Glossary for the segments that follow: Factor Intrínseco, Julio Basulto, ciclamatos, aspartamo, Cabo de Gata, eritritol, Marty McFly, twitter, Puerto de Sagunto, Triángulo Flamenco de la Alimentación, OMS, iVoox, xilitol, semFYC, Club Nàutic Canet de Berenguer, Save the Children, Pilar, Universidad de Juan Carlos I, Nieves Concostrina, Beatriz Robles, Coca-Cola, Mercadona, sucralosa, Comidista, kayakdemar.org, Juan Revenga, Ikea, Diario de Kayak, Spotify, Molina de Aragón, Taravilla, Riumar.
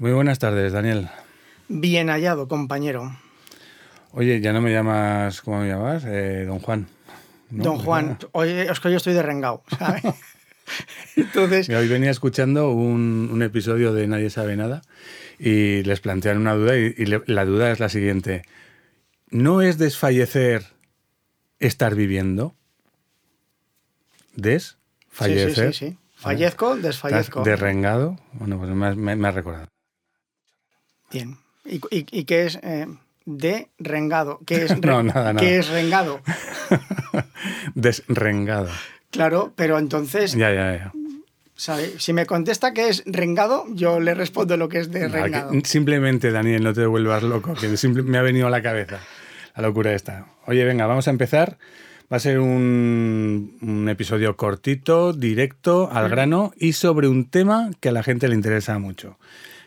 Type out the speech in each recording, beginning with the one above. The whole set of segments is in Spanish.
Muy buenas tardes, Daniel. Bien hallado, compañero. Oye, ya no me llamas, ¿cómo me llamas? Don Juan. ¿No? Don Juan, es que yo estoy derrengado, ¿sabes? Entonces... Mira, hoy venía escuchando un episodio de Nadie sabe nada y les plantean una duda y la duda es la siguiente. ¿No es desfallecer estar viviendo? ¿Desfallecer? Sí. ¿Fallezco, desfallezco? ¿Derrengado? Bueno, pues me has recordado. Bien. ¿Y qué es...? Derrengado. ¿Qué es, nada. ¿Qué es rengado? Desrengado. Claro, pero entonces... Ya. ¿Sabe? Si me contesta que es rengado, yo le respondo lo que es derrengado. Simplemente, Daniel, no te vuelvas loco, que me ha venido a la cabeza la locura esta. Oye, venga, vamos a empezar. Va a ser un episodio cortito, directo, al grano y sobre un tema que a la gente le interesa mucho.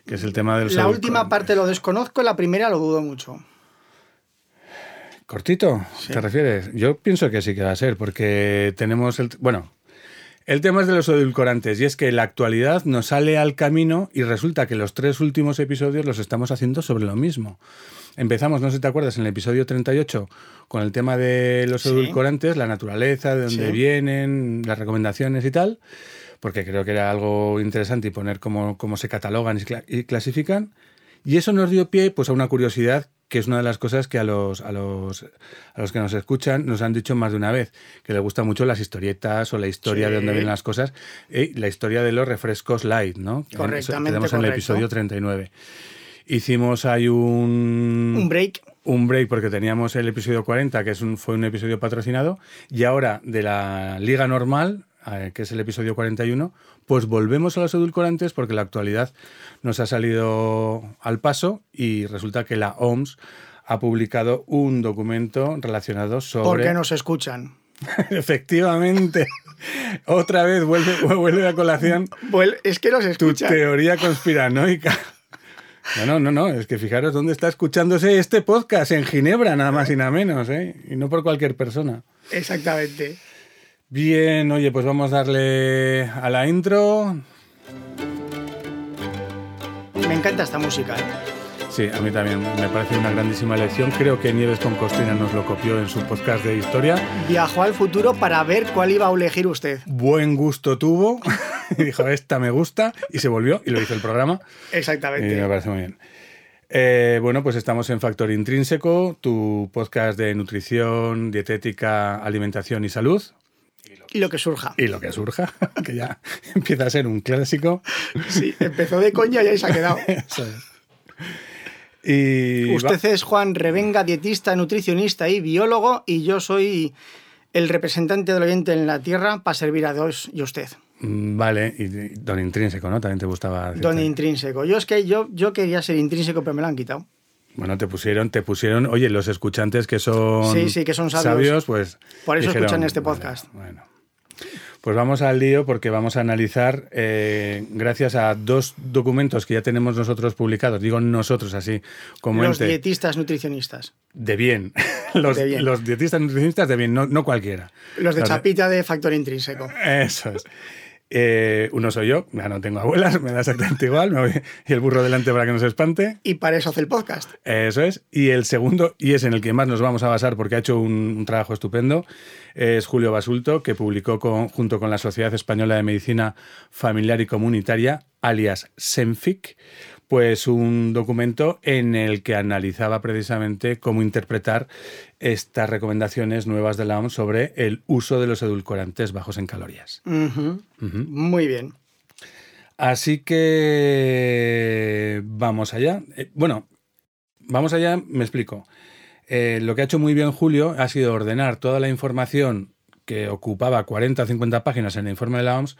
Que es el tema del La última parte lo desconozco, la primera lo dudo mucho. ¿Cortito? Sí. ¿Te refieres? Yo pienso que sí que va a ser, porque tenemos... el tema es de los edulcorantes, y es que la actualidad nos sale al camino y resulta que los 3 últimos episodios los estamos haciendo sobre lo mismo. Empezamos, no sé si te acuerdas, en el episodio 38, con el tema de los edulcorantes, la naturaleza, de dónde vienen, las recomendaciones y tal... porque creo que era algo interesante y poner cómo se catalogan y clasifican. Y eso nos dio pie pues, a una curiosidad, que es una de las cosas que a los que nos escuchan nos han dicho más de una vez, que les gustan mucho las historietas o la historia de dónde vienen las cosas, y la historia de los refrescos light, ¿no? Correctamente, tenemos en el episodio 39. Hicimos ahí un break. Un break porque teníamos el episodio 40, que fue un episodio patrocinado, y ahora de la liga normal... que es el episodio 41, pues volvemos a los edulcorantes porque la actualidad nos ha salido al paso y resulta que la OMS ha publicado un documento relacionado sobre... ¿Por qué nos escuchan? Efectivamente. Otra vez vuelve a colación. Es que nos escuchan. Tu teoría conspiranoica. No, es que fijaros dónde está escuchándose este podcast, en Ginebra, nada más y nada menos, ¿eh? Y no por cualquier persona. Exactamente. Bien, oye, pues vamos a darle a la intro. Me encanta esta música, ¿eh? Sí, a mí también. Me parece una grandísima elección. Creo que Nieves Concostrina nos lo copió en su podcast de historia. Viajó al futuro para ver cuál iba a elegir usted. Buen gusto tuvo. Y dijo, esta me gusta. Y se volvió y lo hizo el programa. Exactamente. Y me parece muy bien. Pues estamos en Factor Intrínseco, tu podcast de nutrición, dietética, alimentación y salud. Y lo que surja. Que ya empieza a ser un clásico. Sí, empezó de coña y ahí se ha quedado. Eso es. Usted es Juan Revenga, dietista, nutricionista y biólogo, y yo soy el representante del oyente en la Tierra para servir a Dios y usted. Vale, y don Intrínseco, ¿no? También te gustaba decirte. Don Intrínseco. Yo es que yo quería ser intrínseco, pero me lo han quitado. Bueno, te pusieron, oye, los escuchantes que son, que son sabios, pues... Por eso dijeron, escuchan este podcast. Bueno. Pues vamos al lío porque vamos a analizar, gracias a 2 documentos que ya tenemos nosotros publicados, digo nosotros así como los dietistas nutricionistas. De bien. Los dietistas nutricionistas de bien, no cualquiera. Los de chapita de Factor Intrínseco. Eso es. Uno soy yo, ya no tengo abuelas, me da exactamente igual, me voy y el burro delante para que no se espante. Y para eso hace el podcast. Eso es. Y el segundo, y es en el que más nos vamos a basar porque ha hecho un trabajo estupendo, es Julio Basulto, que publicó junto con la Sociedad Española de Medicina Familiar y Comunitaria, alias semFYC, pues un documento en el que analizaba precisamente cómo interpretar estas recomendaciones nuevas de la OMS sobre el uso de los edulcorantes bajos en calorías. Uh-huh. Muy bien. Así que vamos allá. Me explico. Lo que ha hecho muy bien Julio ha sido ordenar toda la información que ocupaba 40 o 50 páginas en el informe de la OMS,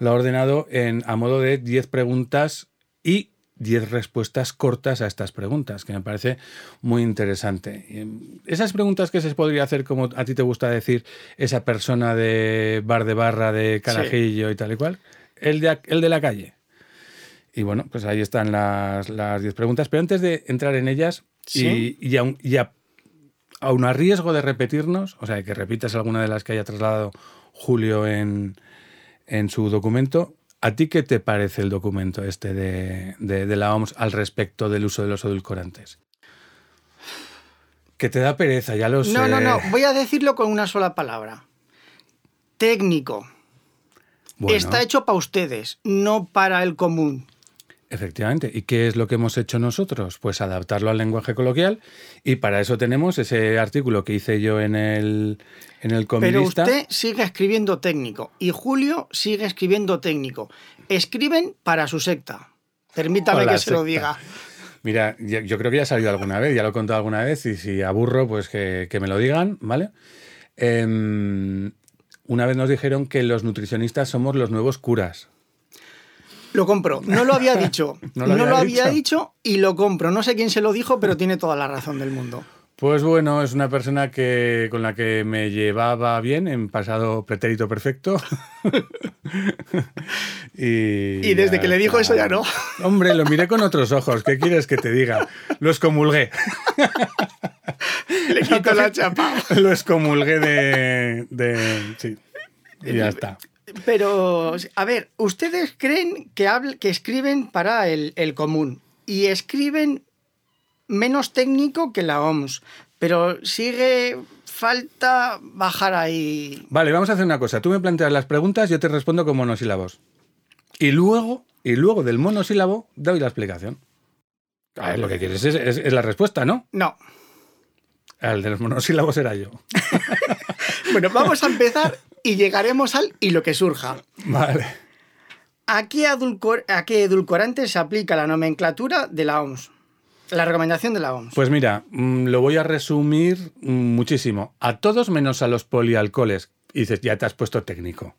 lo ha ordenado a modo de 10 preguntas y 10 respuestas cortas a estas preguntas, que me parece muy interesante. Esas preguntas que se podría hacer, como a ti te gusta decir, esa persona de bar de barra, de carajillo y tal y cual, el de la calle. Y bueno, pues ahí están las 10 preguntas. Pero antes de entrar en ellas, y aun a riesgo de repetirnos, o sea, que repitas alguna de las que haya trasladado Julio en su documento, ¿A ti qué te parece el documento este de la OMS al respecto del uso de los edulcorantes? Que te da pereza, ya lo sé. No. Voy a decirlo con una sola palabra. Técnico. Bueno. Está hecho para ustedes, no para el común. Efectivamente. ¿Y qué es lo que hemos hecho nosotros? Pues adaptarlo al lenguaje coloquial, y para eso tenemos ese artículo que hice yo en el Comidista. Pero usted sigue escribiendo técnico y Julio sigue escribiendo técnico. Escriben para su secta. Permítame que se lo diga. Mira, yo creo que ya ha salido alguna vez, ya lo he contado alguna vez, y si aburro, pues que me lo digan, ¿vale? Una vez nos dijeron que los nutricionistas somos los nuevos curas. Lo compro. No lo había dicho. no lo había dicho y lo compro. No sé quién se lo dijo, pero tiene toda la razón del mundo. Pues bueno, es una persona con la que me llevaba bien en pasado pretérito perfecto. Y desde que le dijo eso ya no. Hombre, lo miré con otros ojos. ¿Qué quieres que te diga? Lo excomulgué. Le quito la chapa. Lo excomulgué de... Sí, y ya está. Pero, a ver, ustedes creen que escriben para el común, y escriben menos técnico que la OMS, pero sigue falta bajar ahí. Vale, vamos a hacer una cosa. Tú me planteas las preguntas, yo te respondo con monosílabos. Y luego del monosílabo doy la explicación. A ver, lo que quieres es la respuesta, ¿no? No. El de los monosílabos era yo. Bueno, vamos a empezar... Y llegaremos al y lo que surja. Vale. ¿A qué edulcorantes se aplica la nomenclatura de la OMS? La recomendación de la OMS. Pues mira, lo voy a resumir muchísimo. A todos menos a los polialcoholes. Y dices, ya te has puesto técnico.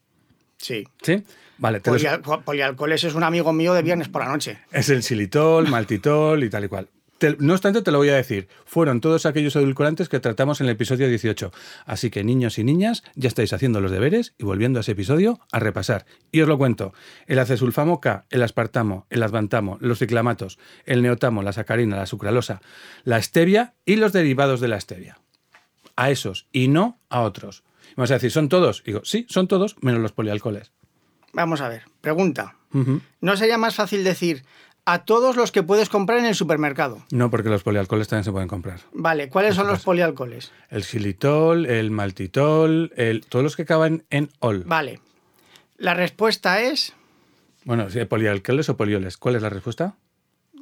Sí. ¿Sí? Vale. Polialcoholes es un amigo mío de viernes por la noche. Es el xilitol, maltitol y tal y cual. No obstante, te lo voy a decir. Fueron todos aquellos edulcorantes que tratamos en el episodio 18. Así que, niños y niñas, ya estáis haciendo los deberes y volviendo a ese episodio a repasar. Y os lo cuento. El acesulfamo K, el aspartamo, el advantamo, los ciclamatos, el neotamo, la sacarina, la sucralosa, la stevia y los derivados de la stevia. A esos y no a otros. Vamos a decir, ¿son todos? Digo, sí, son todos, menos los polialcoholes. Vamos a ver. Pregunta. Uh-huh. ¿No sería más fácil decir... a todos los que puedes comprar en el supermercado? No, porque los polialcoholes también se pueden comprar. Vale, ¿cuáles son los polialcoholes? El xilitol, el maltitol, todos los que acaban en ol. Vale. La respuesta es... Bueno, ¿polialcoholes o polioles? ¿Cuál es la respuesta?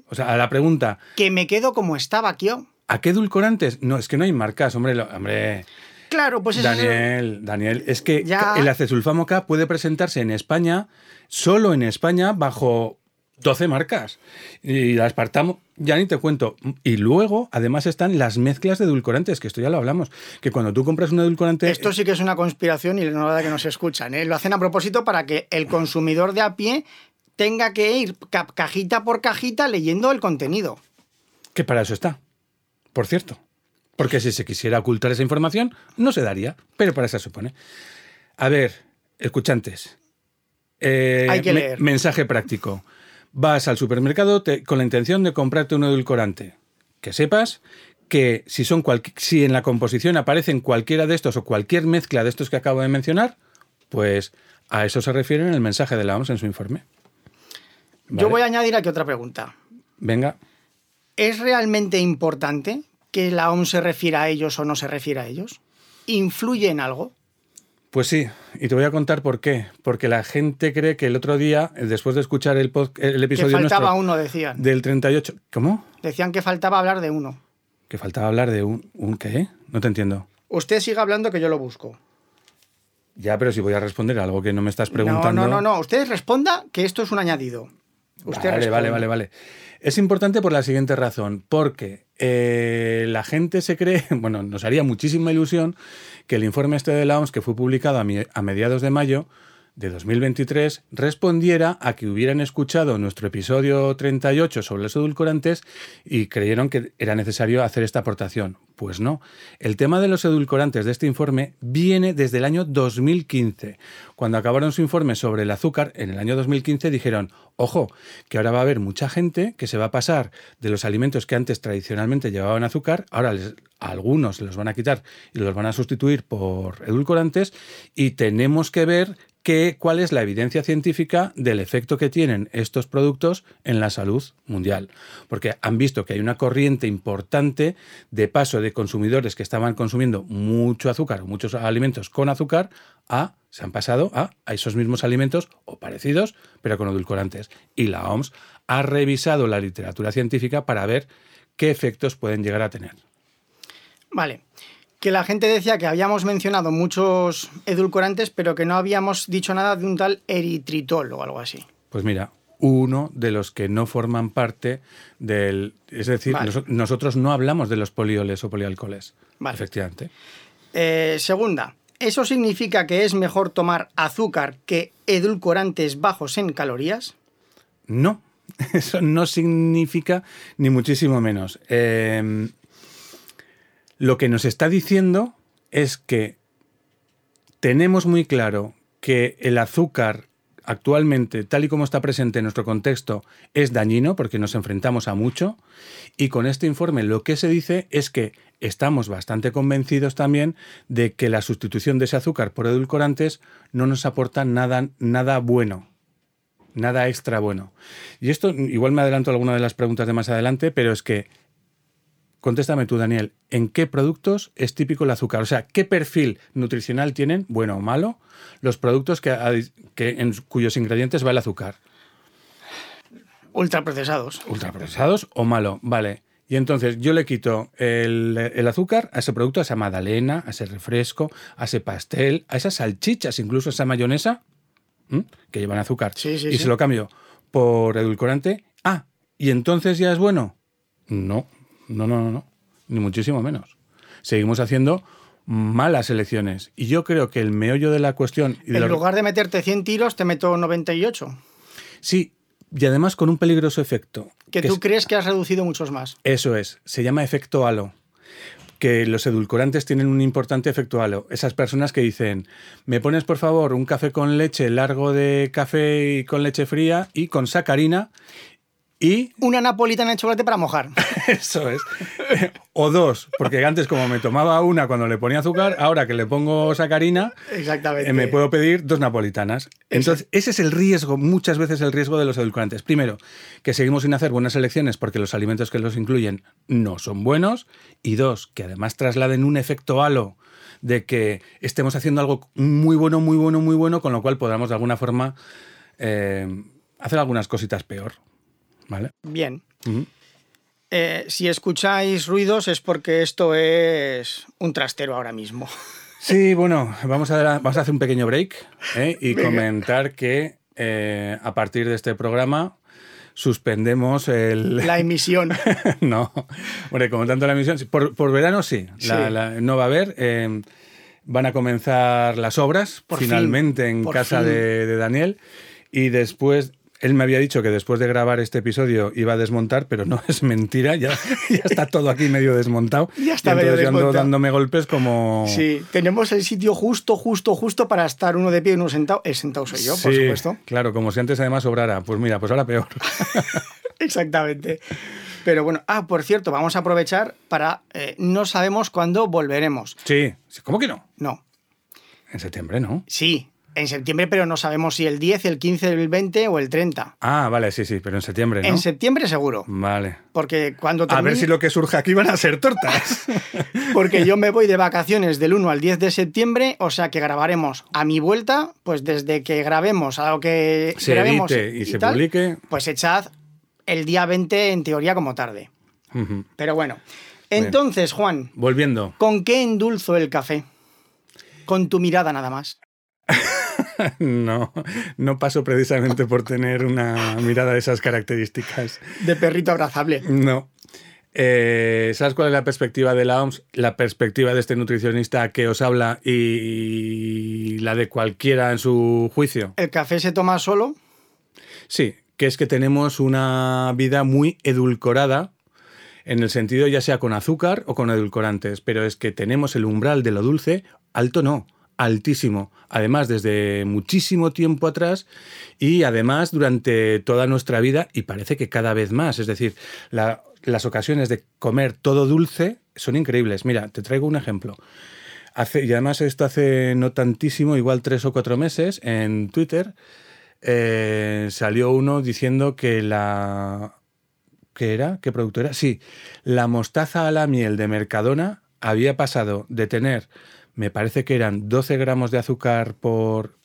O sea, a la pregunta... Que me quedo como estaba, Kio. ¿A qué edulcorantes? No, es que no hay marcas, hombre. Hombre... Claro, pues Daniel, es que ya... el acesulfamo K puede presentarse en España, solo en España, bajo... 12 marcas. Y la aspartamo, ya ni te cuento. Y luego, además, están las mezclas de edulcorantes, que esto ya lo hablamos. Que cuando tú compras un edulcorante... Esto sí que es una conspiración y no la que nos escuchan, ¿eh? Lo hacen a propósito para que el consumidor de a pie tenga que ir cajita por cajita leyendo el contenido. Que para eso está, por cierto. Porque si se quisiera ocultar esa información, no se daría. Pero para eso se supone. A ver, escuchantes. Hay que leer. Mensaje práctico. Vas al supermercado con la intención de comprarte un edulcorante. Que sepas que si en la composición aparecen cualquiera de estos o cualquier mezcla de estos que acabo de mencionar, pues a eso se refieren el mensaje de la OMS en su informe. ¿Vale? Yo voy a añadir aquí otra pregunta. Venga. ¿Es realmente importante que la OMS se refiera a ellos o no se refiera a ellos? ¿Influye en algo? Pues sí, y te voy a contar por qué. Porque la gente cree que el otro día, después de escuchar el episodio nuestro... Que faltaba uno, decían. Del 38... ¿Cómo? Decían que faltaba hablar de uno. ¿Que faltaba hablar de un qué? No te entiendo. Usted sigue hablando que yo lo busco. Ya, pero si voy a responder algo que no me estás preguntando... No. Usted responda que esto es un añadido. Usted vale. Es importante por la siguiente razón. Porque la gente se cree... Bueno, nos haría muchísima ilusión... que el informe este de la OMS, que fue publicado a mediados de mayo de 2023, respondiera a que hubieran escuchado nuestro episodio 38 sobre los edulcorantes y creyeron que era necesario hacer esta aportación. Pues no. El tema de los edulcorantes de este informe viene desde el año 2015. Cuando acabaron su informe sobre el azúcar, en el año 2015 dijeron, ojo, que ahora va a haber mucha gente que se va a pasar de los alimentos que antes tradicionalmente llevaban azúcar, ahora a algunos los van a quitar y los van a sustituir por edulcorantes, y tenemos que ver cuál es la evidencia científica del efecto que tienen estos productos en la salud mundial. Porque han visto que hay una corriente importante de paso de consumidores que estaban consumiendo mucho azúcar o muchos alimentos con azúcar a... se han pasado a esos mismos alimentos o parecidos, pero con edulcorantes. Y la OMS ha revisado la literatura científica para ver qué efectos pueden llegar a tener. Vale. Que la gente decía que habíamos mencionado muchos edulcorantes, pero que no habíamos dicho nada de un tal eritritol o algo así. Pues mira, uno de los que no forman parte del... Es decir, vale. Nosotros no hablamos de los polioles o polialcoholes. Vale. Efectivamente. Segunda. ¿Eso significa que es mejor tomar azúcar que edulcorantes bajos en calorías? No, eso no significa ni muchísimo menos. Lo que nos está diciendo es que tenemos muy claro que el azúcar actualmente, tal y como está presente en nuestro contexto, es dañino porque nos enfrentamos a mucho, y con este informe lo que se dice es que estamos bastante convencidos también de que la sustitución de ese azúcar por edulcorantes no nos aporta nada bueno, nada extra bueno. Y esto, igual me adelanto a alguna de las preguntas de más adelante, pero es que, contéstame tú, Daniel, ¿en qué productos es típico el azúcar? O sea, ¿qué perfil nutricional tienen, bueno o malo, los productos que en cuyos ingredientes va el azúcar? Ultraprocesados. ¿Ultraprocesados o malo? Vale. Y entonces yo le quito el azúcar a ese producto, a esa magdalena, a ese refresco, a ese pastel, a esas salchichas, incluso a esa mayonesa, que llevan azúcar. Sí. Se lo cambio por edulcorante. Ah, ¿y entonces ya es bueno? No. Ni muchísimo menos. Seguimos haciendo malas elecciones. Y yo creo que el meollo de la cuestión... En lugar de meterte 100 tiros, te meto 98. Sí. Y además con un peligroso efecto. Que tú crees que has reducido muchos más. Eso es. Se llama efecto halo. Que los edulcorantes tienen un importante efecto halo. Esas personas que dicen, me pones por favor un café con leche, largo de café y con leche fría y con sacarina y... una napolitana de chocolate para mojar. Eso es. O dos, porque antes como me tomaba una cuando le ponía azúcar, ahora que le pongo sacarina, exactamente, me puedo pedir dos napolitanas. Entonces, ese es el riesgo, muchas veces el riesgo de los edulcorantes. Primero, que seguimos sin hacer buenas elecciones porque los alimentos que los incluyen no son buenos. Y dos, que además trasladen un efecto halo de que estemos haciendo algo muy bueno, con lo cual podamos de alguna forma hacer algunas cositas peor. ¿Vale? Bien. Uh-huh. Si escucháis ruidos es porque esto es un trastero ahora mismo. Sí, bueno, vamos a hacer un pequeño break y comentar que a partir de este programa suspendemos la emisión. No, hombre, como tanto la emisión... Por verano sí. No va a haber... van a comenzar las obras, por finalmente, fin, en casa de Daniel, y después... Él me había dicho que después de grabar este episodio iba a desmontar, pero no, es mentira. Ya está todo aquí medio desmontado. Ya está medio desmontado. Ando dándome golpes como... Sí, tenemos el sitio justo para estar uno de pie y uno sentado. El sentado soy yo, sí, por supuesto. Claro, como si antes además sobrara. Pues mira, pues ahora peor. Exactamente. Pero bueno, por cierto, vamos a aprovechar para... no sabemos cuándo volveremos. Sí. ¿Cómo que no? No. En septiembre, ¿no? Sí. En septiembre, pero no sabemos si el 10, el 15, el 20 o el 30. Ah, vale, sí, pero en septiembre, ¿no? En septiembre seguro. Vale. Porque cuando termine... A ver si lo que surja aquí van a ser tortas. Porque yo me voy de vacaciones del 1 al 10 de septiembre, o sea que grabaremos a mi vuelta, pues desde que grabemos a lo que se grabemos edite y se tal, publique... Pues echad el día 20 en teoría como tarde. Uh-huh. Pero bueno. Entonces, bien. Juan... Volviendo. ¿Con qué endulzo el café? Con tu mirada nada más. No paso precisamente por tener una mirada de esas características. De perrito abrazable. No. ¿Sabes cuál es la perspectiva de la OMS? La perspectiva de este nutricionista que os habla y la de cualquiera en su juicio. ¿El café se toma solo? Sí, que es que tenemos una vida muy edulcorada, en el sentido ya sea con azúcar o con edulcorantes, pero es que tenemos el umbral de lo dulce alto, no. Altísimo, además desde muchísimo tiempo atrás y además durante toda nuestra vida y parece que cada vez más, es decir, las ocasiones de comer todo dulce son increíbles. Mira, te traigo un ejemplo. Y además esto hace no tantísimo, igual 3 o 4 meses, en Twitter salió uno diciendo que la... ¿Qué era? ¿Qué producto era? Sí, la mostaza a la miel de Mercadona había pasado de tener, me parece que eran 12 gramos de azúcar por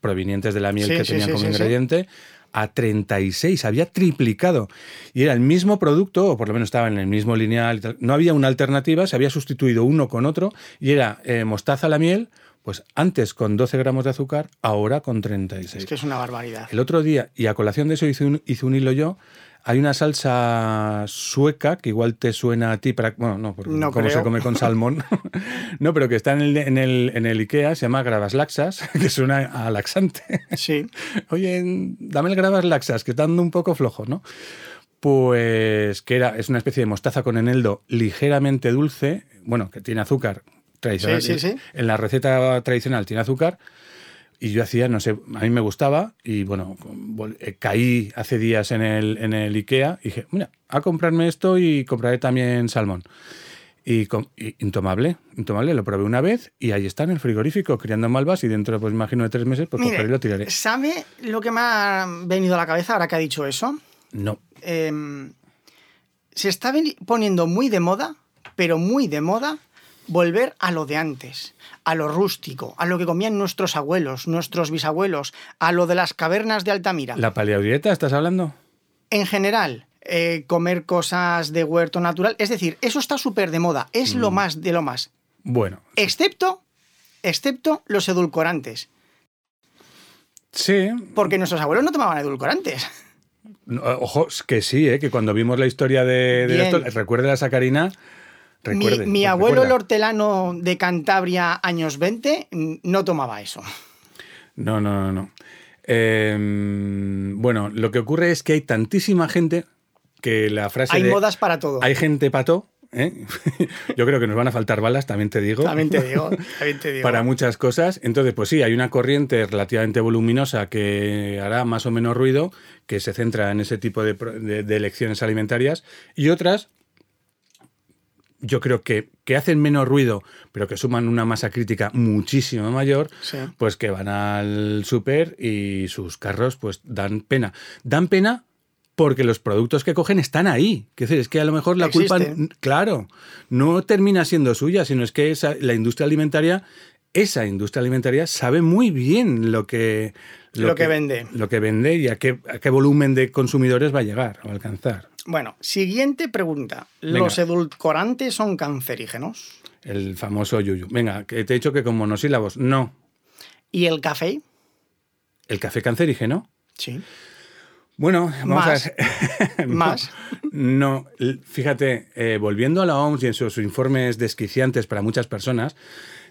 provenientes de la miel que tenía como ingrediente, a 36, había triplicado. Y era el mismo producto, o por lo menos estaba en el mismo lineal, y tal. No había una alternativa, se había sustituido uno con otro, y era mostaza a la miel, pues antes con 12 gramos de azúcar, ahora con 36. Es que es una barbaridad. El otro día, y a colación de eso hice un hilo yo. Hay una salsa sueca, que igual te suena a ti, bueno, no, porque no como se come con salmón, no, pero que está en el Ikea, se llama gravas laxas, que suena a laxante. Sí. Oye, dame el gravas laxas, que está dando un poco flojo, ¿no? Pues que es una especie de mostaza con eneldo ligeramente dulce, bueno, que tiene azúcar tradicional. Sí, sí, sí. En la receta tradicional tiene azúcar. Y yo hacía, no sé, a mí me gustaba y bueno, caí hace días en el Ikea y dije, mira, a comprarme esto y compraré también salmón. Y intomable, lo probé una vez y ahí está en el frigorífico criando malvas y dentro, pues imagino, de 3 meses, pues cogeré y lo tiraré. ¿Sabe lo que me ha venido a la cabeza ahora que ha dicho eso? No. Se está poniendo muy de moda, pero muy de moda, volver a lo de antes, a lo rústico, a lo que comían nuestros abuelos, nuestros bisabuelos, a lo de las cavernas de Altamira. ¿La paleodieta estás hablando? En general, comer cosas de huerto natural, es decir, eso está súper de moda, es lo más de lo más. Bueno. Excepto los edulcorantes. Sí. Porque nuestros abuelos no tomaban edulcorantes. Ojo, que sí, que cuando vimos la historia de esto, recuerda la sacarina... Mi abuelo, el hortelano de Cantabria, años 20, no tomaba eso. No. Bueno, lo que ocurre es que hay tantísima gente que la frase hay modas para todo. Hay gente pató, ¿eh? Yo creo que nos van a faltar balas, también te digo. Para muchas cosas. Entonces, pues sí, hay una corriente relativamente voluminosa que hará más o menos ruido, que se centra en ese tipo de elecciones alimentarias, y otras... yo creo que hacen menos ruido, pero que suman una masa crítica muchísimo mayor, sí. Pues que van al súper y sus carros pues dan pena. Dan pena porque los productos que cogen están ahí. Es que a lo mejor la culpa, claro, no termina siendo suya, sino es que esa industria alimentaria sabe muy bien lo que vende. Lo que vende y a qué volumen de consumidores va a llegar o alcanzar. Bueno, siguiente pregunta. Venga. ¿Los edulcorantes son cancerígenos? El famoso yuyu. Venga, que te he dicho que con monosílabos. No. ¿Y el café? ¿El café cancerígeno? Sí. Bueno, vamos a ver. ¿Más? No, fíjate, volviendo a la OMS y en sus informes desquiciantes para muchas personas,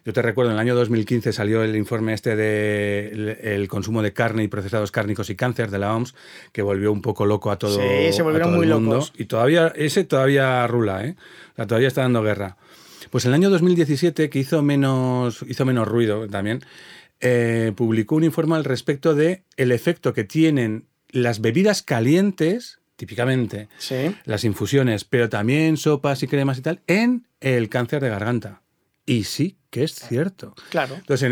yo te recuerdo, en el año 2015 salió el informe este de el consumo de carne y procesados cárnicos y cáncer de la OMS, que volvió un poco loco a todo el mundo. Sí, se volvieron muy locos. Y todavía rula, ¿eh? O sea, todavía está dando guerra. Pues en el año 2017, que hizo menos ruido también, publicó un informe al respecto de el efecto que tienen las bebidas calientes, típicamente, sí, las infusiones, pero también sopas y cremas y tal, en el cáncer de garganta. Y sí que es cierto. Claro. Entonces,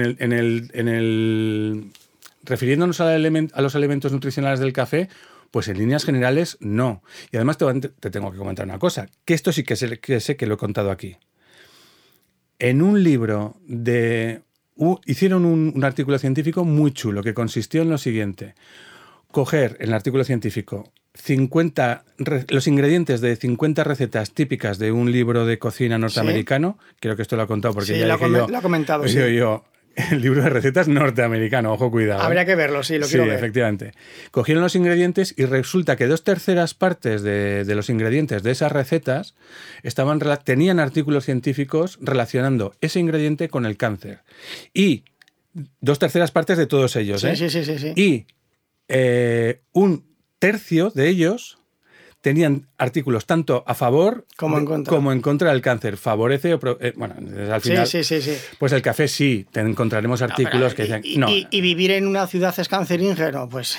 refiriéndonos a los elementos nutricionales del café, pues en líneas generales no. Y además te tengo que comentar una cosa, que esto sí que sé que lo he contado aquí. En un libro hicieron un artículo científico muy chulo, que consistió en lo siguiente. Coger, en el artículo científico, 50 los ingredientes de 50 recetas típicas de un libro de cocina norteamericano. ¿Sí? Creo que esto lo ha contado porque sí, ya lo ha comentado. Sí. Yo, el libro de recetas norteamericano, ojo, cuidado. Habría que verlo, sí, lo quiero ver. Sí, efectivamente. Cogieron los ingredientes y resulta que 2/3 de los ingredientes de esas recetas tenían artículos científicos relacionando ese ingrediente con el cáncer. Y 2/3 de todos ellos. Sí, ¿eh? Sí. Y un 1/3 de ellos tenían artículos tanto a favor como en contra del cáncer. Favorece o... bueno, al final... Sí. Pues el café sí, te encontraremos artículos que dicen... ¿Y vivir en una ciudad es cancerígeno? Pues...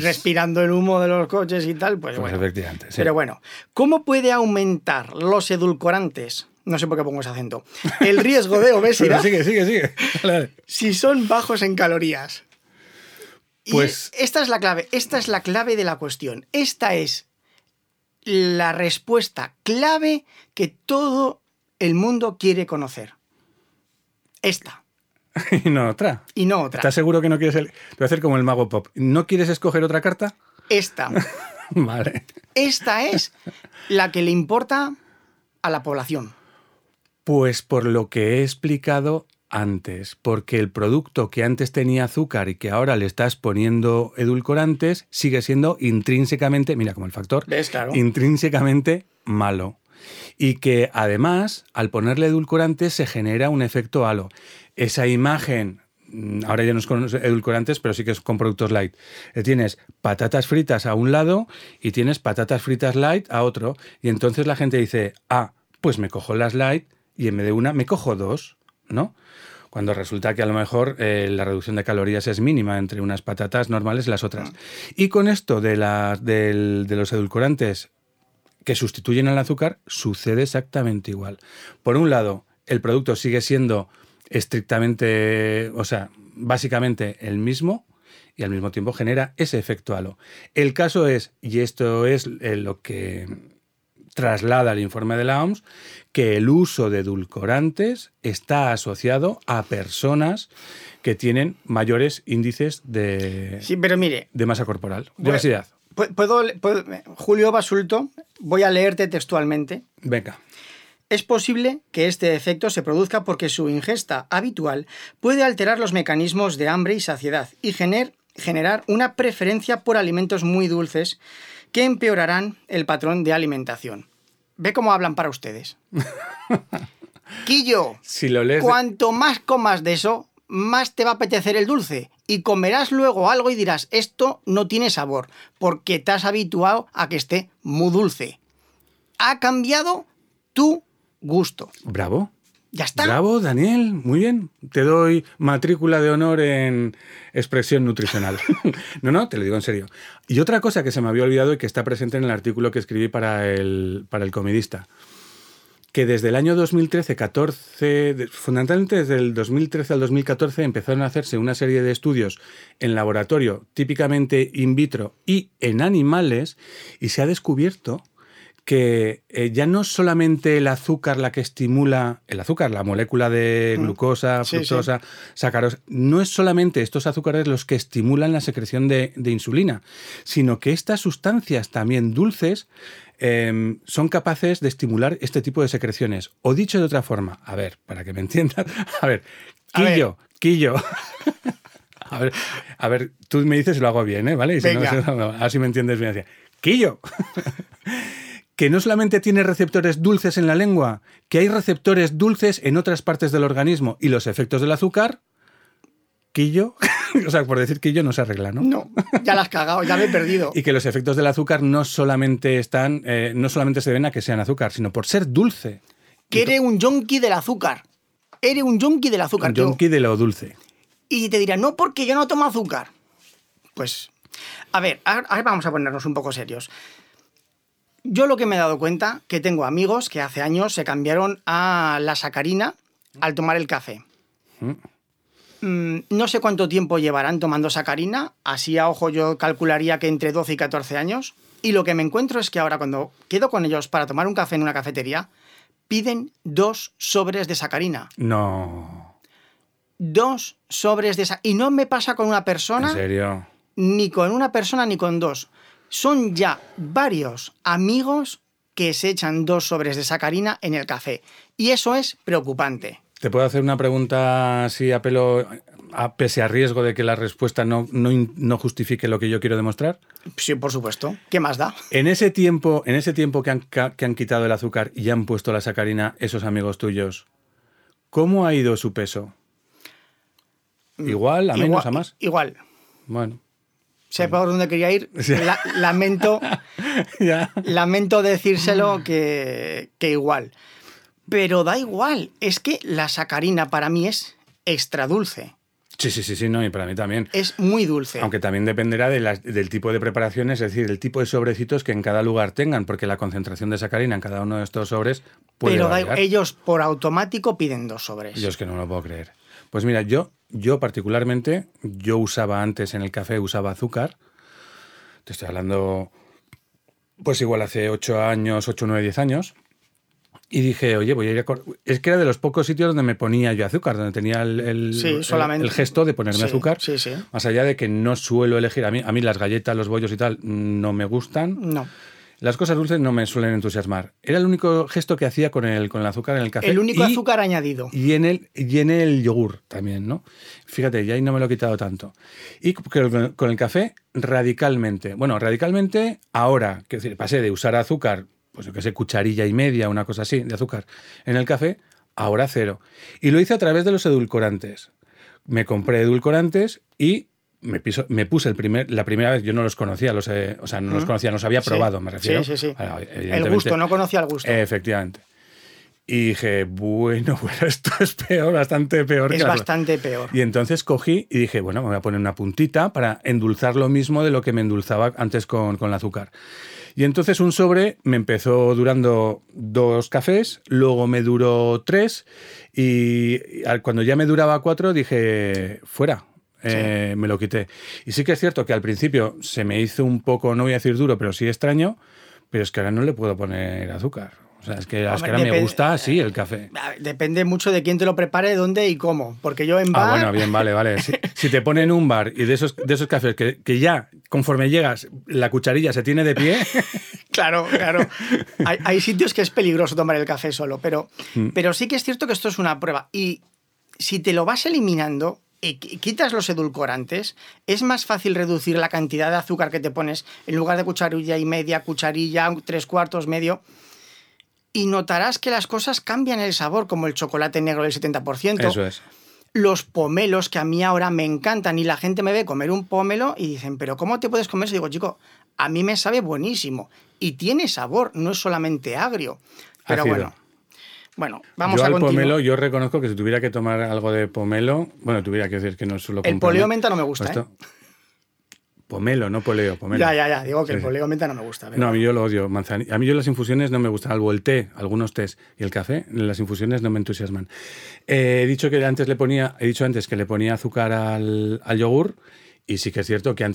respirando el humo de los coches y tal, pues bueno. Efectivamente, sí. Pero bueno, ¿cómo puede aumentar los edulcorantes No sé por qué pongo ese acento. El riesgo de obesidad. sigue. Dale. Si son bajos en calorías. Pues... Y esta es la clave. Esta es la clave de la cuestión. Esta es la respuesta clave que todo el mundo quiere conocer. Esta. Y no otra. Y no otra. ¿Estás seguro que no quieres...? Te voy a hacer como el mago Pop. ¿No quieres escoger otra carta? Esta. Vale. Esta es la que le importa a la población. Pues por lo que he explicado antes, porque el producto que antes tenía azúcar y que ahora le estás poniendo edulcorantes sigue siendo intrínsecamente, mira como el factor, ¿ves? Claro. Intrínsecamente malo. Y que además, al ponerle edulcorantes se genera un efecto halo. Esa imagen, ahora ya no es con edulcorantes, pero sí que es con productos light. Tienes patatas fritas a un lado y tienes patatas fritas light a otro. Y entonces la gente dice, ah, pues me cojo las light. Y en vez de una, me cojo dos, ¿no? Cuando resulta que a lo mejor la reducción de calorías es mínima entre unas patatas normales y las otras. Y con esto de los edulcorantes que sustituyen al azúcar, sucede exactamente igual. Por un lado, el producto sigue siendo estrictamente, o sea, básicamente el mismo, y al mismo tiempo genera ese efecto halo. El caso es, y esto es lo que... traslada el informe de la OMS, que el uso de edulcorantes está asociado a personas que tienen mayores índices de, sí, pero mire, de masa corporal, de obesidad. ¿Puedo, Julio Basulto, voy a leerte textualmente. Venga. Es posible que este efecto se produzca porque su ingesta habitual puede alterar los mecanismos de hambre y saciedad y generar una preferencia por alimentos muy dulces que empeorarán el patrón de alimentación. Ve cómo hablan para ustedes. Quillo, si lo lees cuanto más comas de eso, más te va a apetecer el dulce. Y comerás luego algo y dirás, esto no tiene sabor, porque te has habituado a que esté muy dulce. Ha cambiado tu gusto. Bravo. Ya está. Bravo, Daniel. Muy bien. Te doy matrícula de honor en expresión nutricional. No, te lo digo en serio. Y otra cosa que se me había olvidado y que está presente en el artículo que escribí para el Comidista, que desde el año 2013-14, fundamentalmente desde el 2013 al 2014, empezaron a hacerse una serie de estudios en laboratorio, típicamente in vitro y en animales, y se ha descubierto que ya no es solamente el azúcar la que estimula... El azúcar, la molécula de glucosa, fructosa, sacarosa... No es solamente estos azúcares los que estimulan la secreción de insulina, sino que estas sustancias también dulces son capaces de estimular este tipo de secreciones. O dicho de otra forma, a ver, para que me entiendas... A ver, Quillo... A ver, tú me dices si lo hago bien, ¿eh? ¿Vale? Y si no, así me entiendes bien. Quillo... que no solamente tiene receptores dulces en la lengua, que hay receptores dulces en otras partes del organismo. Y los efectos del azúcar, Quillo, o sea, por decir Quillo no se arregla, ¿no? No, ya la has cagado, ya me he perdido. Y que los efectos del azúcar no solamente se deben a que sean azúcar, sino por ser dulce. Que eres un yonki del azúcar. Eres un yonki del azúcar. Un yonki de lo dulce. Y te dirán, no, porque yo no tomo azúcar. Pues, a ver, ahora vamos a ponernos un poco serios. Yo lo que me he dado cuenta, que tengo amigos que hace años se cambiaron a la sacarina al tomar el café. No sé cuánto tiempo llevarán tomando sacarina, así a ojo yo calcularía que entre 12 y 14 años. Y lo que me encuentro es que ahora cuando quedo con ellos para tomar un café en una cafetería, piden 2 sobres de sacarina. No. 2 sobres de sacarina. Y no me pasa con una persona. ¿En serio? Ni con una persona ni con dos. Son ya varios amigos que se echan 2 sobres de sacarina en el café. Y eso es preocupante. ¿Te puedo hacer una pregunta así a pelo, pese a riesgo de que la respuesta no justifique lo que yo quiero demostrar? Sí, por supuesto. ¿Qué más da? En ese tiempo que han quitado el azúcar y han puesto la sacarina, esos amigos tuyos, ¿cómo ha ido su peso? ¿Igual, a menos, a más? Igual. Bueno. Sé por dónde quería ir. Lamento decírselo que igual. Pero da igual. Es que la sacarina para mí es extra dulce. Sí, no, y para mí también. Es muy dulce. Aunque también dependerá de del tipo de preparaciones, es decir, el tipo de sobrecitos que en cada lugar tengan, porque la concentración de sacarina en cada uno de estos sobres puede variar. Pero ellos por automático piden 2 sobres. Yo es que no lo puedo creer. Pues mira, yo particularmente, yo usaba antes en el café, usaba azúcar. Te estoy hablando, pues igual hace 8, 9, 10 años. Y dije, oye, voy a ir a... Es que era de los pocos sitios donde me ponía yo azúcar, donde tenía el gesto de ponerme azúcar. Sí, sí. Más allá de que no suelo elegir... A mí las galletas, los bollos y tal no me gustan. No. Las cosas dulces no me suelen entusiasmar. Era el único gesto que hacía con el azúcar en el café. El único azúcar añadido. Y en el yogur también, ¿no? Fíjate, ya ahí no me lo he quitado tanto. Y con el café, radicalmente. Bueno, radicalmente ahora. Quiero decir, pasé de usar azúcar... pues yo qué sé, 1,5 cucharillas, una cosa así, de azúcar en el café, ahora 0. Y lo hice a través de los edulcorantes. Me compré edulcorantes y me puse la primera vez, yo no los conocía, no había probado, me refiero. Sí. Bueno, el gusto, no conocía el gusto. Efectivamente. Y dije, bueno, esto es peor, bastante peor. Es bastante peor. Y entonces cogí y dije, bueno, me voy a poner una puntita para endulzar lo mismo de lo que me endulzaba antes con el azúcar. Y entonces un sobre me empezó durando 2 cafés, luego me duró 3 y cuando ya me duraba 4 dije, fuera. Me lo quité. Y sí que es cierto que al principio se me hizo un poco, no voy a decir duro, pero sí extraño, pero es que ahora no le puedo poner azúcar. O sea, es que ahora me gusta así el café. Depende mucho de quién te lo prepare, dónde y cómo. Porque yo en bar... bueno, bien, vale. Si te ponen un bar y de esos cafés que ya, conforme llegas, la cucharilla se tiene de pie... Claro. Hay sitios que es peligroso tomar el café solo, pero sí que es cierto que esto es una prueba. Y si te lo vas eliminando... y quitas los edulcorantes, es más fácil reducir la cantidad de azúcar que te pones en lugar de 1,5 cucharillas, 1,3 cuartos, medio... y notarás que las cosas cambian el sabor, como el chocolate negro del 70%. Eso es. Los pomelos, que a mí ahora me encantan, y la gente me ve comer un pomelo y dicen, ¿pero cómo te puedes comer eso? Y digo, chico, a mí me sabe buenísimo. Y tiene sabor, no es solamente agrio. Pero ácido. Bueno, vamos a continuar. Pomelo, yo reconozco que si tuviera que tomar algo de pomelo... bueno, tuviera que decir que no suelo comprar... el poleo menta no me gusta, esto... ¿eh? Pomelo, no poleo, pomelo. Ya, digo que el poleo menta no me gusta. No, a mí yo lo odio. A mí yo las infusiones no me gustan, algo el té, algunos tés y el café, las infusiones no me entusiasman. He dicho antes que le ponía azúcar al yogur, y sí que es cierto que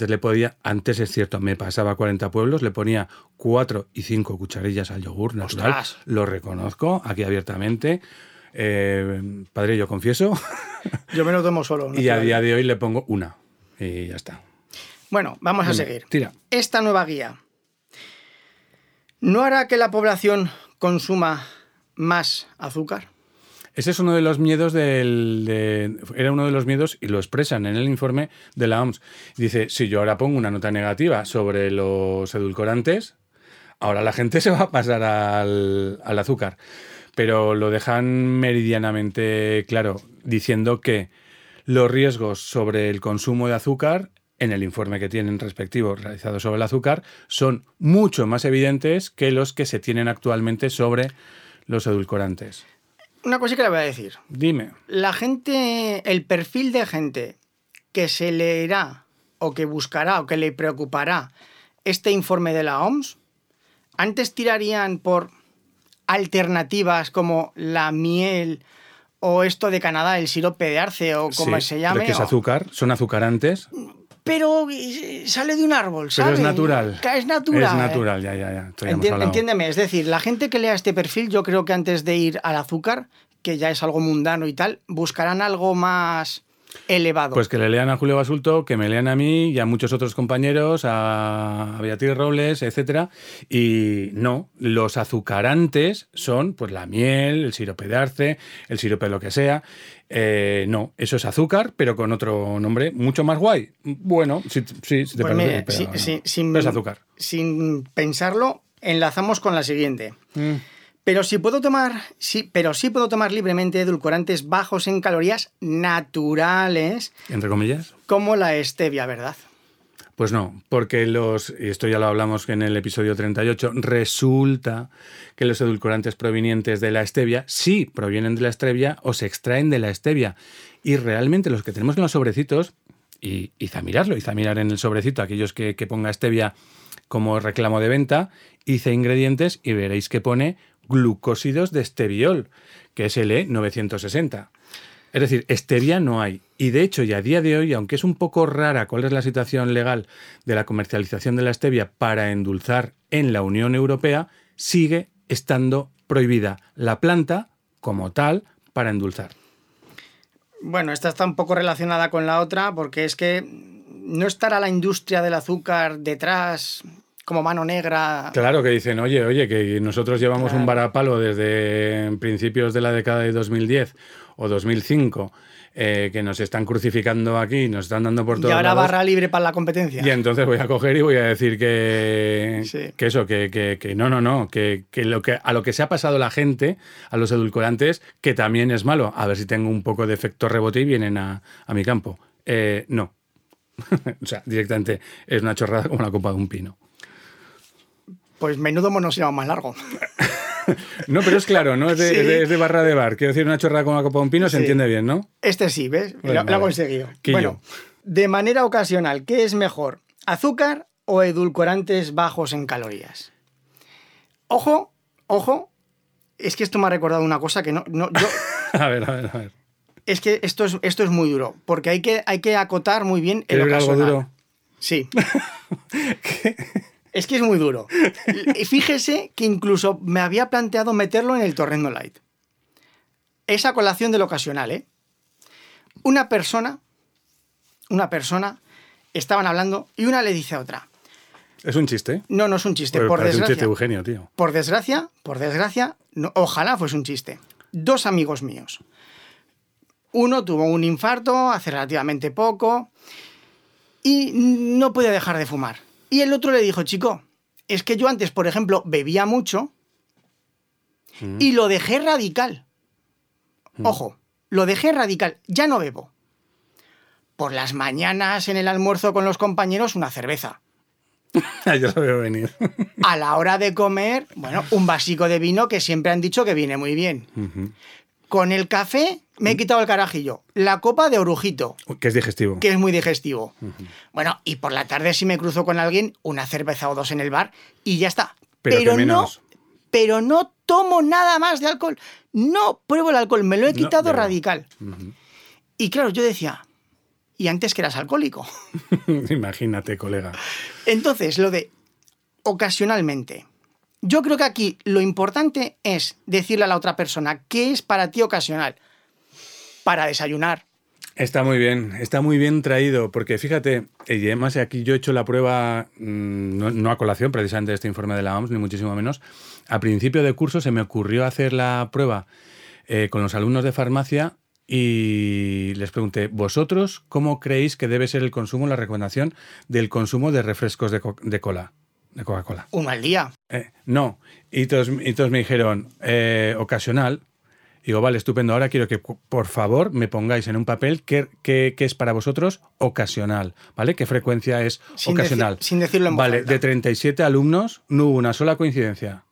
me pasaba 40 pueblos, le ponía 4 y 5 cucharillas al yogur natural. ¡Ostras! Lo reconozco aquí abiertamente. Padre, yo confieso. Yo me lo tomo solo. Y a día de hoy le pongo 1 y ya está. Bueno, vamos a seguir. Tira. Esta nueva guía no hará que la población consuma más azúcar. Ese es uno de los miedos era uno de los miedos, y lo expresan en el informe de la OMS. Dice, si yo ahora pongo una nota negativa sobre los edulcorantes, ahora la gente se va a pasar al azúcar. Pero lo dejan meridianamente claro, diciendo que los riesgos sobre el consumo de azúcar en el informe que tienen respectivo realizado sobre el azúcar, son mucho más evidentes que los que se tienen actualmente sobre los edulcorantes. Una cosa que le voy a decir. Dime. La gente, el perfil de gente que se leerá o que buscará o que le preocupará este informe de la OMS, antes tirarían por alternativas como la miel... o esto de Canadá, el sirope de arce, o como se llame. Pero que es azúcar, son azucarantes... pero sale de un árbol, ¿sabes? Pero es natural. Es natural, ya. Entiéndeme, es decir, la gente que lea este perfil, yo creo que antes de ir al azúcar, que ya es algo mundano y tal, buscarán algo más elevado. Pues que le lean a Julio Basulto, que me lean a mí y a muchos otros compañeros, a Beatriz Robles, etcétera. Y no, los azucarantes son pues la miel, el sirope de arce, el sirope de lo que sea... no, eso es azúcar, pero con otro nombre mucho más guay. Bueno, sí te parece. Pues no es azúcar. Sin pensarlo, enlazamos con la siguiente. Pero sí puedo tomar libremente edulcorantes bajos en calorías naturales. Entre comillas. Como la stevia, ¿verdad? Pues no, porque y esto ya lo hablamos en el episodio 38, resulta que los edulcorantes provenientes de la stevia sí provienen de la stevia o se extraen de la stevia. Y realmente los que tenemos en los sobrecitos, y hice a mirarlo, hice a mirar en el sobrecito aquellos que ponga stevia como reclamo de venta, hice ingredientes y veréis que pone glucósidos de esteviol, que es el E960. Es decir, stevia no hay. Y de hecho, y a día de hoy, aunque es un poco rara cuál es la situación legal de la comercialización de la stevia para endulzar en la Unión Europea, sigue estando prohibida la planta como tal para endulzar. Bueno, esta está un poco relacionada con la otra, porque es que no estará la industria del azúcar detrás como mano negra. Claro, que dicen, oye, que nosotros llevamos un varapalo desde principios de la década de 2010 o 2005, que nos están crucificando aquí, nos están dando por todos lados. Y ahora barra libre para la competencia. Y entonces voy a coger y voy a decir que eso, que no, que a lo que se ha pasado la gente, a los edulcorantes, que también es malo. A ver si tengo un poco de efecto rebote y vienen a mi campo. No. O sea, directamente es una chorrada como la copa de un pino. Pues menudo monoseo más largo. No, pero es claro, ¿no? Es de barra de bar. Quiero decir, una chorrada con una copa de un pino se entiende bien, ¿no? Este sí, ¿ves? Bueno, lo ha conseguido. Bueno, de manera ocasional, ¿qué es mejor? ¿Azúcar o edulcorantes bajos en calorías? Ojo, es que esto me ha recordado una cosa que no yo... A ver. Es que esto es muy duro, porque hay que acotar muy bien el ocasional. ¿Algo duro? Sí. ¿Qué? Es que es muy duro. Y fíjese que incluso me había planteado meterlo en el Torrendo Light. Esa colación del ocasional, ¿eh? Una persona, estaban hablando y una le dice a otra. ¿Es un chiste? No es un chiste, por desgracia. Es un chiste, Eugenio, tío. Por desgracia, no, ojalá fuese un chiste. Dos amigos míos. Uno tuvo un infarto hace relativamente poco y no podía dejar de fumar. Y el otro le dijo, chico, es que yo antes, por ejemplo, bebía mucho y lo dejé radical. Ojo, lo dejé radical, ya no bebo. Por las mañanas en el almuerzo con los compañeros, una cerveza. Yo lo veo venir. A la hora de comer, bueno, un vasico de vino que siempre han dicho que viene muy bien. Uh-huh. Con el café me he quitado el carajillo. La copa de orujito. Que es digestivo. Que es muy digestivo. Uh-huh. Bueno, y por la tarde si me cruzo con alguien, una cerveza o dos en el bar y ya está. Pero no tomo nada más de alcohol. No pruebo el alcohol. Me lo he quitado radical. Uh-huh. Y claro, yo decía, y antes que eras alcohólico. Imagínate, colega. Entonces, lo de ocasionalmente. Yo creo que aquí lo importante es decirle a la otra persona qué es para ti ocasional, para desayunar. Está muy bien traído, porque fíjate, y además aquí yo he hecho la prueba, no a colación precisamente de este informe de la OMS, ni muchísimo menos, a principio de curso se me ocurrió hacer la prueba con los alumnos de farmacia y les pregunté, ¿vosotros cómo creéis que debe ser el consumo, la recomendación del consumo de refrescos de cola? De Coca-Cola. ¿Uno al día? No. Y todos me dijeron, ocasional. Y digo, vale, estupendo. Ahora quiero que, por favor, me pongáis en un papel qué es para vosotros ocasional, ¿vale? ¿Qué frecuencia es ocasional? Sin decirlo en voz alta. Vale, de 37 alumnos no hubo una sola coincidencia.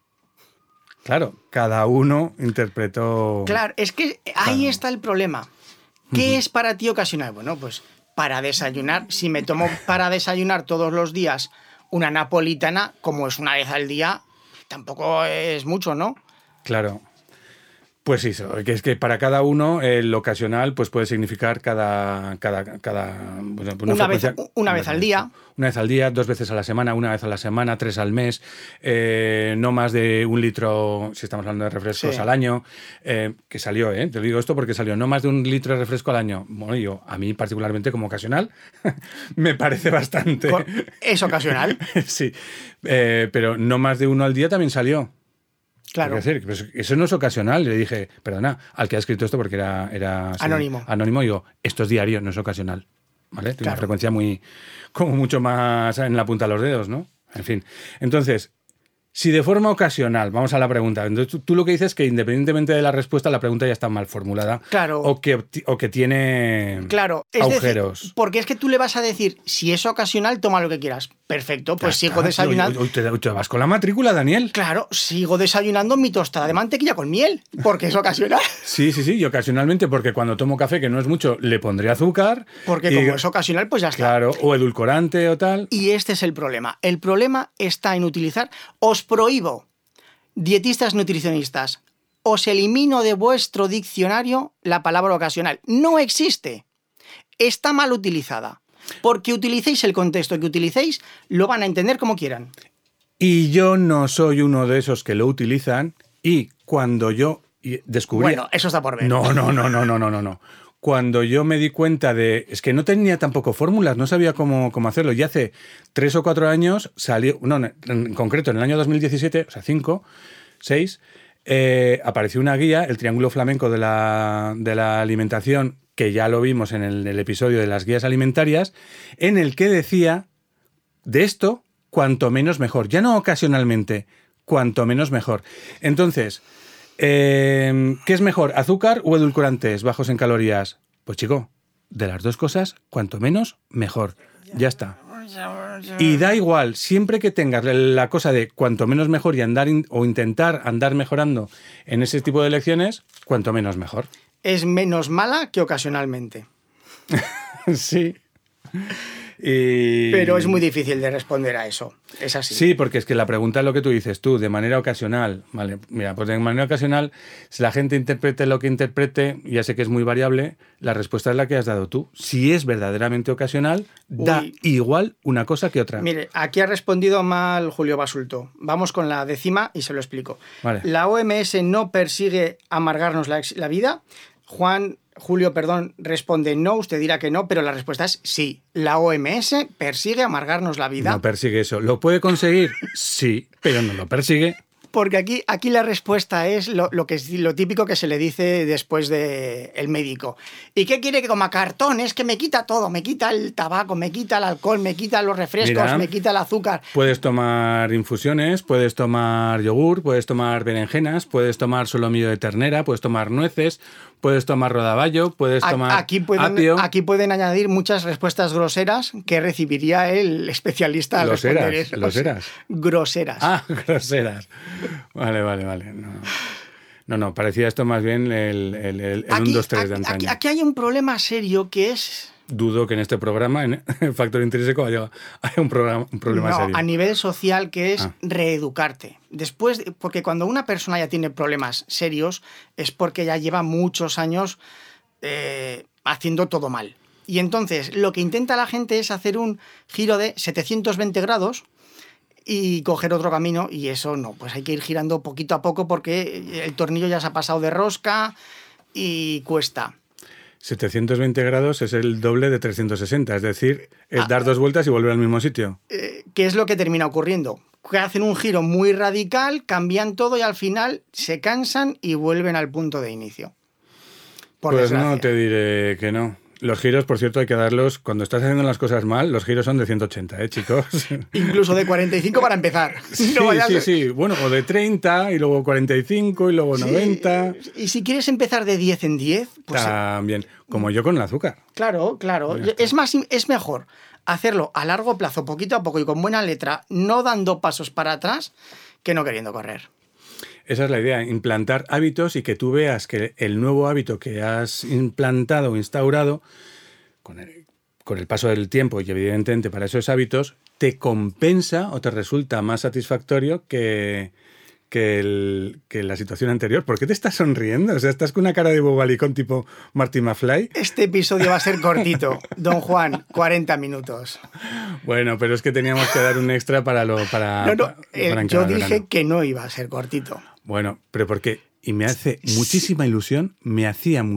Claro, cada uno interpretó... Claro, es que ahí está el problema. ¿Qué es para ti ocasional? Bueno, pues para desayunar, si me tomo para desayunar todos los días... Una napolitana, como es una vez al día, tampoco es mucho, ¿no? Claro. Pues sí, es que para cada uno el ocasional pues puede significar una vez al día. Una vez al día, dos veces a la semana, una vez a la semana, tres al mes, no más de un litro, si estamos hablando de refrescos al año, que salió, te digo esto porque salió, no más de un litro de refresco al año. Bueno, yo, a mí particularmente como ocasional, me parece bastante. ¿Es ocasional? Sí, pero no más de uno al día también salió. Claro. Es decir, pues eso no es ocasional. Le dije, perdona, al que ha escrito esto porque era anónimo. Y digo, esto es diario, no es ocasional, ¿vale? Tiene una frecuencia como mucho más en la punta de los dedos, ¿no? En fin. Entonces, Si de forma ocasional, vamos a la pregunta, entonces tú lo que dices es que independientemente de la respuesta, la pregunta ya está mal formulada, claro, o que tiene, claro, agujeros. Decir, porque es que tú le vas a decir, si es ocasional, toma lo que quieras. Perfecto, pues ya sigo desayunando. Hoy te vas con la matrícula, Daniel. Claro, sigo desayunando mi tostada de mantequilla con miel, porque es ocasional. Sí, y ocasionalmente, porque cuando tomo café, que no es mucho, le pondré azúcar. Porque como es ocasional, pues ya está. Claro, o edulcorante o tal. Y este es el problema. El problema está en utilizar... Os prohíbo, dietistas nutricionistas, os elimino de vuestro diccionario la palabra ocasional. No existe. Está mal utilizada. Porque utilicéis el contexto que utilicéis, lo van a entender como quieran. Y yo no soy uno de esos que lo utilizan, y cuando yo descubrí... Bueno, eso está por ver. No. Cuando yo me di cuenta de... Es que no tenía tampoco fórmulas, no sabía cómo hacerlo. Y hace 3 o 4 años salió... No, en concreto, en el año 2017, o sea, 5, 6, apareció una guía, el Triángulo Flamenco de la Alimentación, que ya lo vimos en el episodio de las guías alimentarias, en el que decía, de esto, cuanto menos mejor. Ya no ocasionalmente, cuanto menos mejor. Entonces... ¿Qué es mejor, azúcar o edulcorantes bajos en calorías? Pues chico, de las dos cosas, cuanto menos, mejor. Ya está. Y da igual, siempre que tengas la cosa de cuanto menos mejor y andar o intentar andar mejorando en ese tipo de elecciones, cuanto menos mejor. Es menos mala que ocasionalmente. Sí. Pero es muy difícil de responder a eso, es así. Sí, porque es que la pregunta es lo que tú dices tú, de manera ocasional. Vale, mira, pues de manera ocasional, si la gente interprete lo que interprete, ya sé que es muy variable, la respuesta es la que has dado tú. Si es verdaderamente ocasional, da igual una cosa que otra. Mire, aquí ha respondido mal Julio Basulto. Vamos con la décima y se lo explico. Vale. La OMS no persigue amargarnos la vida. Julio, responde no, usted dirá que no, pero la respuesta es sí. La OMS persigue amargarnos la vida. No persigue eso. ¿Lo puede conseguir? Sí, pero no lo persigue. Porque aquí la respuesta es lo típico que se le dice después del médico. ¿Y qué quiere que coma? Cartón, es que me quita todo. Me quita el tabaco, me quita el alcohol, me quita los refrescos, me quita el azúcar. Puedes tomar infusiones, puedes tomar yogur, puedes tomar berenjenas, puedes tomar solomillo de ternera, puedes tomar nueces, puedes tomar rodaballo, puedes tomar apio. Aquí pueden añadir muchas respuestas groseras que recibiría el especialista al responder eso. ¿Groseras? Groseras. Ah, groseras. Vale. No, parecía esto más bien el 1, 2, 3 de antaño. Aquí hay un problema serio que es... Dudo que en este programa, en Factor Intrínseco, haya un problema serio. No, a nivel social, que es reeducarte. Después, porque cuando una persona ya tiene problemas serios, es porque ya lleva muchos años haciendo todo mal. Y entonces, lo que intenta la gente es hacer un giro de 720 grados y coger otro camino, y eso no, pues hay que ir girando poquito a poco porque el tornillo ya se ha pasado de rosca y cuesta. 720 grados es el doble de 360, es decir, es dar 2 vueltas y volver al mismo sitio. ¿Qué es lo que termina ocurriendo? Que hacen un giro muy radical, cambian todo y al final se cansan y vuelven al punto de inicio. Pues desgracia. No te diré que no. Los giros, por cierto, hay que darlos... Cuando estás haciendo las cosas mal, los giros son de 180, chicos? Incluso de 45 para empezar. Sí. Bueno, o de 30, y luego 45, y luego 90... Y si quieres empezar de 10 en 10... Pues también, como yo con el azúcar. Claro. Es mejor hacerlo a largo plazo, poquito a poco, y con buena letra, no dando pasos para atrás, que no queriendo correr. Esa es la idea, implantar hábitos y que tú veas que el nuevo hábito que has implantado o instaurado, con el paso del tiempo, y evidentemente para esos hábitos, te compensa o te resulta más satisfactorio que la situación anterior. ¿Por qué te estás sonriendo? O sea, estás con una cara de bobalicón tipo Marty McFly. Este episodio va a ser cortito, don Juan, 40 minutos. Bueno, pero es que teníamos que dar un extra para yo dije que no iba a ser cortito. Bueno, pero porque... Y me hacía muchísima ilusión que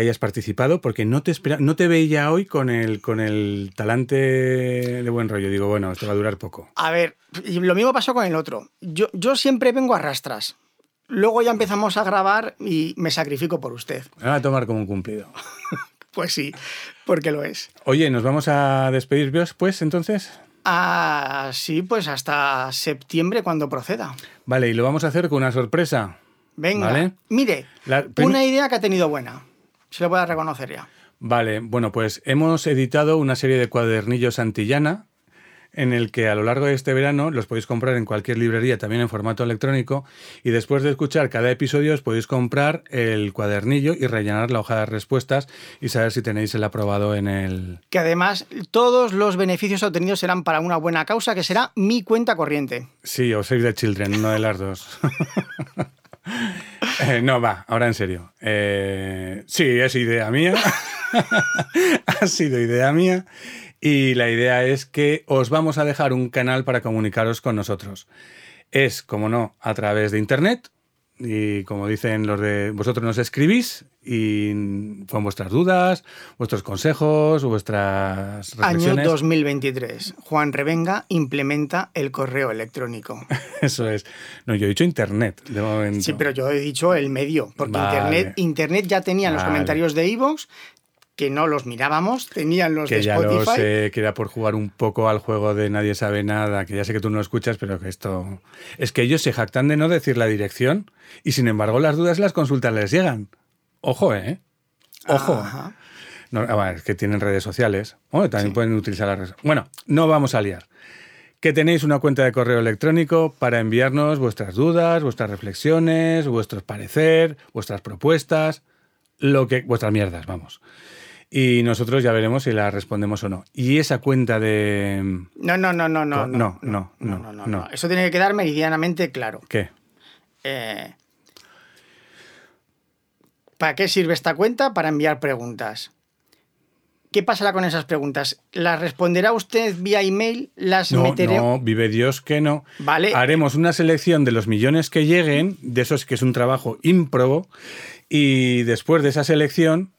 hayas participado, porque no te veía hoy con el talante de buen rollo. Digo, bueno, esto va a durar poco. A ver, lo mismo pasó con el otro. Yo siempre vengo a rastras. Luego ya empezamos a grabar y me sacrifico por usted. Me van a tomar como un cumplido. Pues sí, porque lo es. Oye, ¿nos vamos a despedir, pues, entonces? Así pues hasta septiembre cuando proceda. Vale, y lo vamos a hacer con una sorpresa. Venga, ¿vale? Mire, una idea que ha tenido buena. Se lo voy a reconocer ya. Vale, bueno, pues hemos editado una serie de cuadernillos Antillana en el que a lo largo de este verano los podéis comprar en cualquier librería, también en formato electrónico, y después de escuchar cada episodio os podéis comprar el cuadernillo y rellenar la hoja de respuestas y saber si tenéis el aprobado en el... Que además todos los beneficios obtenidos serán para una buena causa, que será mi cuenta corriente. Sí, o Save the Children, una de las dos. No, va, ahora en serio. Sí, es idea mía. Ha sido idea mía. Y la idea es que os vamos a dejar un canal para comunicaros con nosotros. Es, como no, a través de internet. Y como dicen los de... Vosotros nos escribís y con vuestras dudas, vuestros consejos, vuestras reflexiones. Año 2023. Juan Revenga implementa el correo electrónico. Eso es. No, yo he dicho internet, de momento. Sí, pero yo he dicho el medio. Porque vale. internet ya tenían los comentarios de iVoox, que no los mirábamos, tenían los de Spotify. Que ya lo sé, que era por jugar un poco al juego de Nadie sabe nada, que ya sé que tú no lo escuchas, pero que esto... Es que ellos se jactan de no decir la dirección y, sin embargo, las dudas las consultas les llegan. Ojo, ¿eh? Ojo. No, bueno, es que tienen redes sociales. Bueno, también sí pueden utilizar las redes. Bueno, no vamos a liar. Que tenéis una cuenta de correo electrónico para enviarnos vuestras dudas, vuestras reflexiones, vuestros parecer, vuestras propuestas, lo que... vuestras mierdas, vamos. Y nosotros ya veremos si la respondemos o no. Y esa cuenta de... No. Eso tiene que quedar meridianamente claro. ¿Qué? ¿Para qué sirve esta cuenta? Para enviar preguntas. ¿Qué pasará con esas preguntas? ¿Las responderá usted vía email? ¿Las meteré? No, vive Dios que no. Vale. Haremos una selección de los millones que lleguen, de esos que es un trabajo ímprobo, y después de esa selección...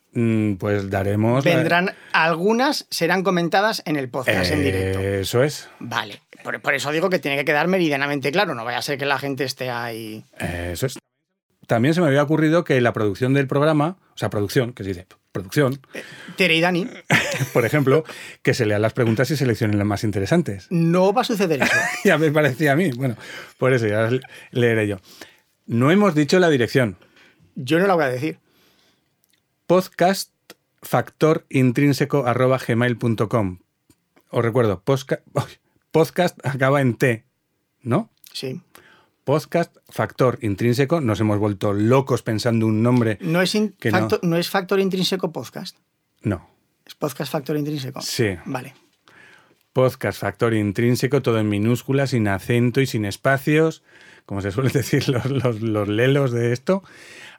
Pues daremos... Vendrán, algunas serán comentadas en el podcast en directo. Eso es. Vale, por eso digo que tiene que quedar meridianamente claro, no vaya a ser que la gente esté ahí... Eso es. También se me había ocurrido que la producción del programa, o sea, producción, que se dice producción... Tere y Dani. Por ejemplo, que se lean las preguntas y seleccionen las más interesantes. No va a suceder eso. Ya me parecía a mí. Bueno, por eso ya leeré yo. No hemos dicho la dirección. Yo no la voy a decir. podcastfactorintrínseco@gmail.com. Os recuerdo, podcast acaba en T, ¿no? Sí. Podcast Factor Intrínseco. Nos hemos vuelto locos pensando un nombre. ¿No es Factor Intrínseco Podcast? No. ¿Es Podcast Factor Intrínseco? Sí. Vale. Podcast Factor Intrínseco, todo en minúsculas, sin acento y sin espacios, como se suelen decir los lelos de esto,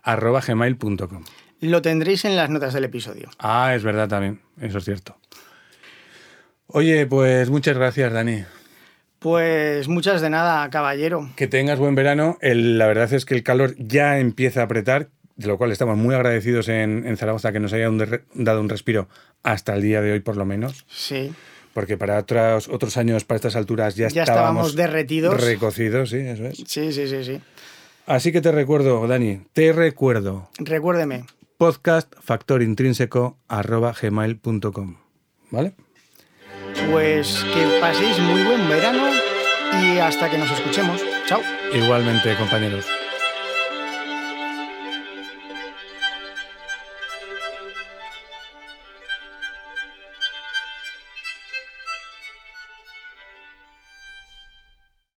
@gmail.com. Lo tendréis en las notas del episodio. Ah, es verdad también. Eso es cierto. Oye, pues muchas gracias, Dani. Pues muchas de nada, caballero. Que tengas buen verano. La verdad es que el calor ya empieza a apretar, de lo cual estamos muy agradecidos en Zaragoza que nos haya dado un respiro hasta el día de hoy, por lo menos. Sí. Porque para otros años, para estas alturas, ya estábamos derretidos. Recocidos, sí, eso es. Sí. Así que te recuerdo, Dani, te recuerdo. Recuérdeme. podcastfactorintrínseco@gmail.com. ¿Vale? Pues que paséis muy buen verano y hasta que nos escuchemos. Chao. Igualmente, compañeros.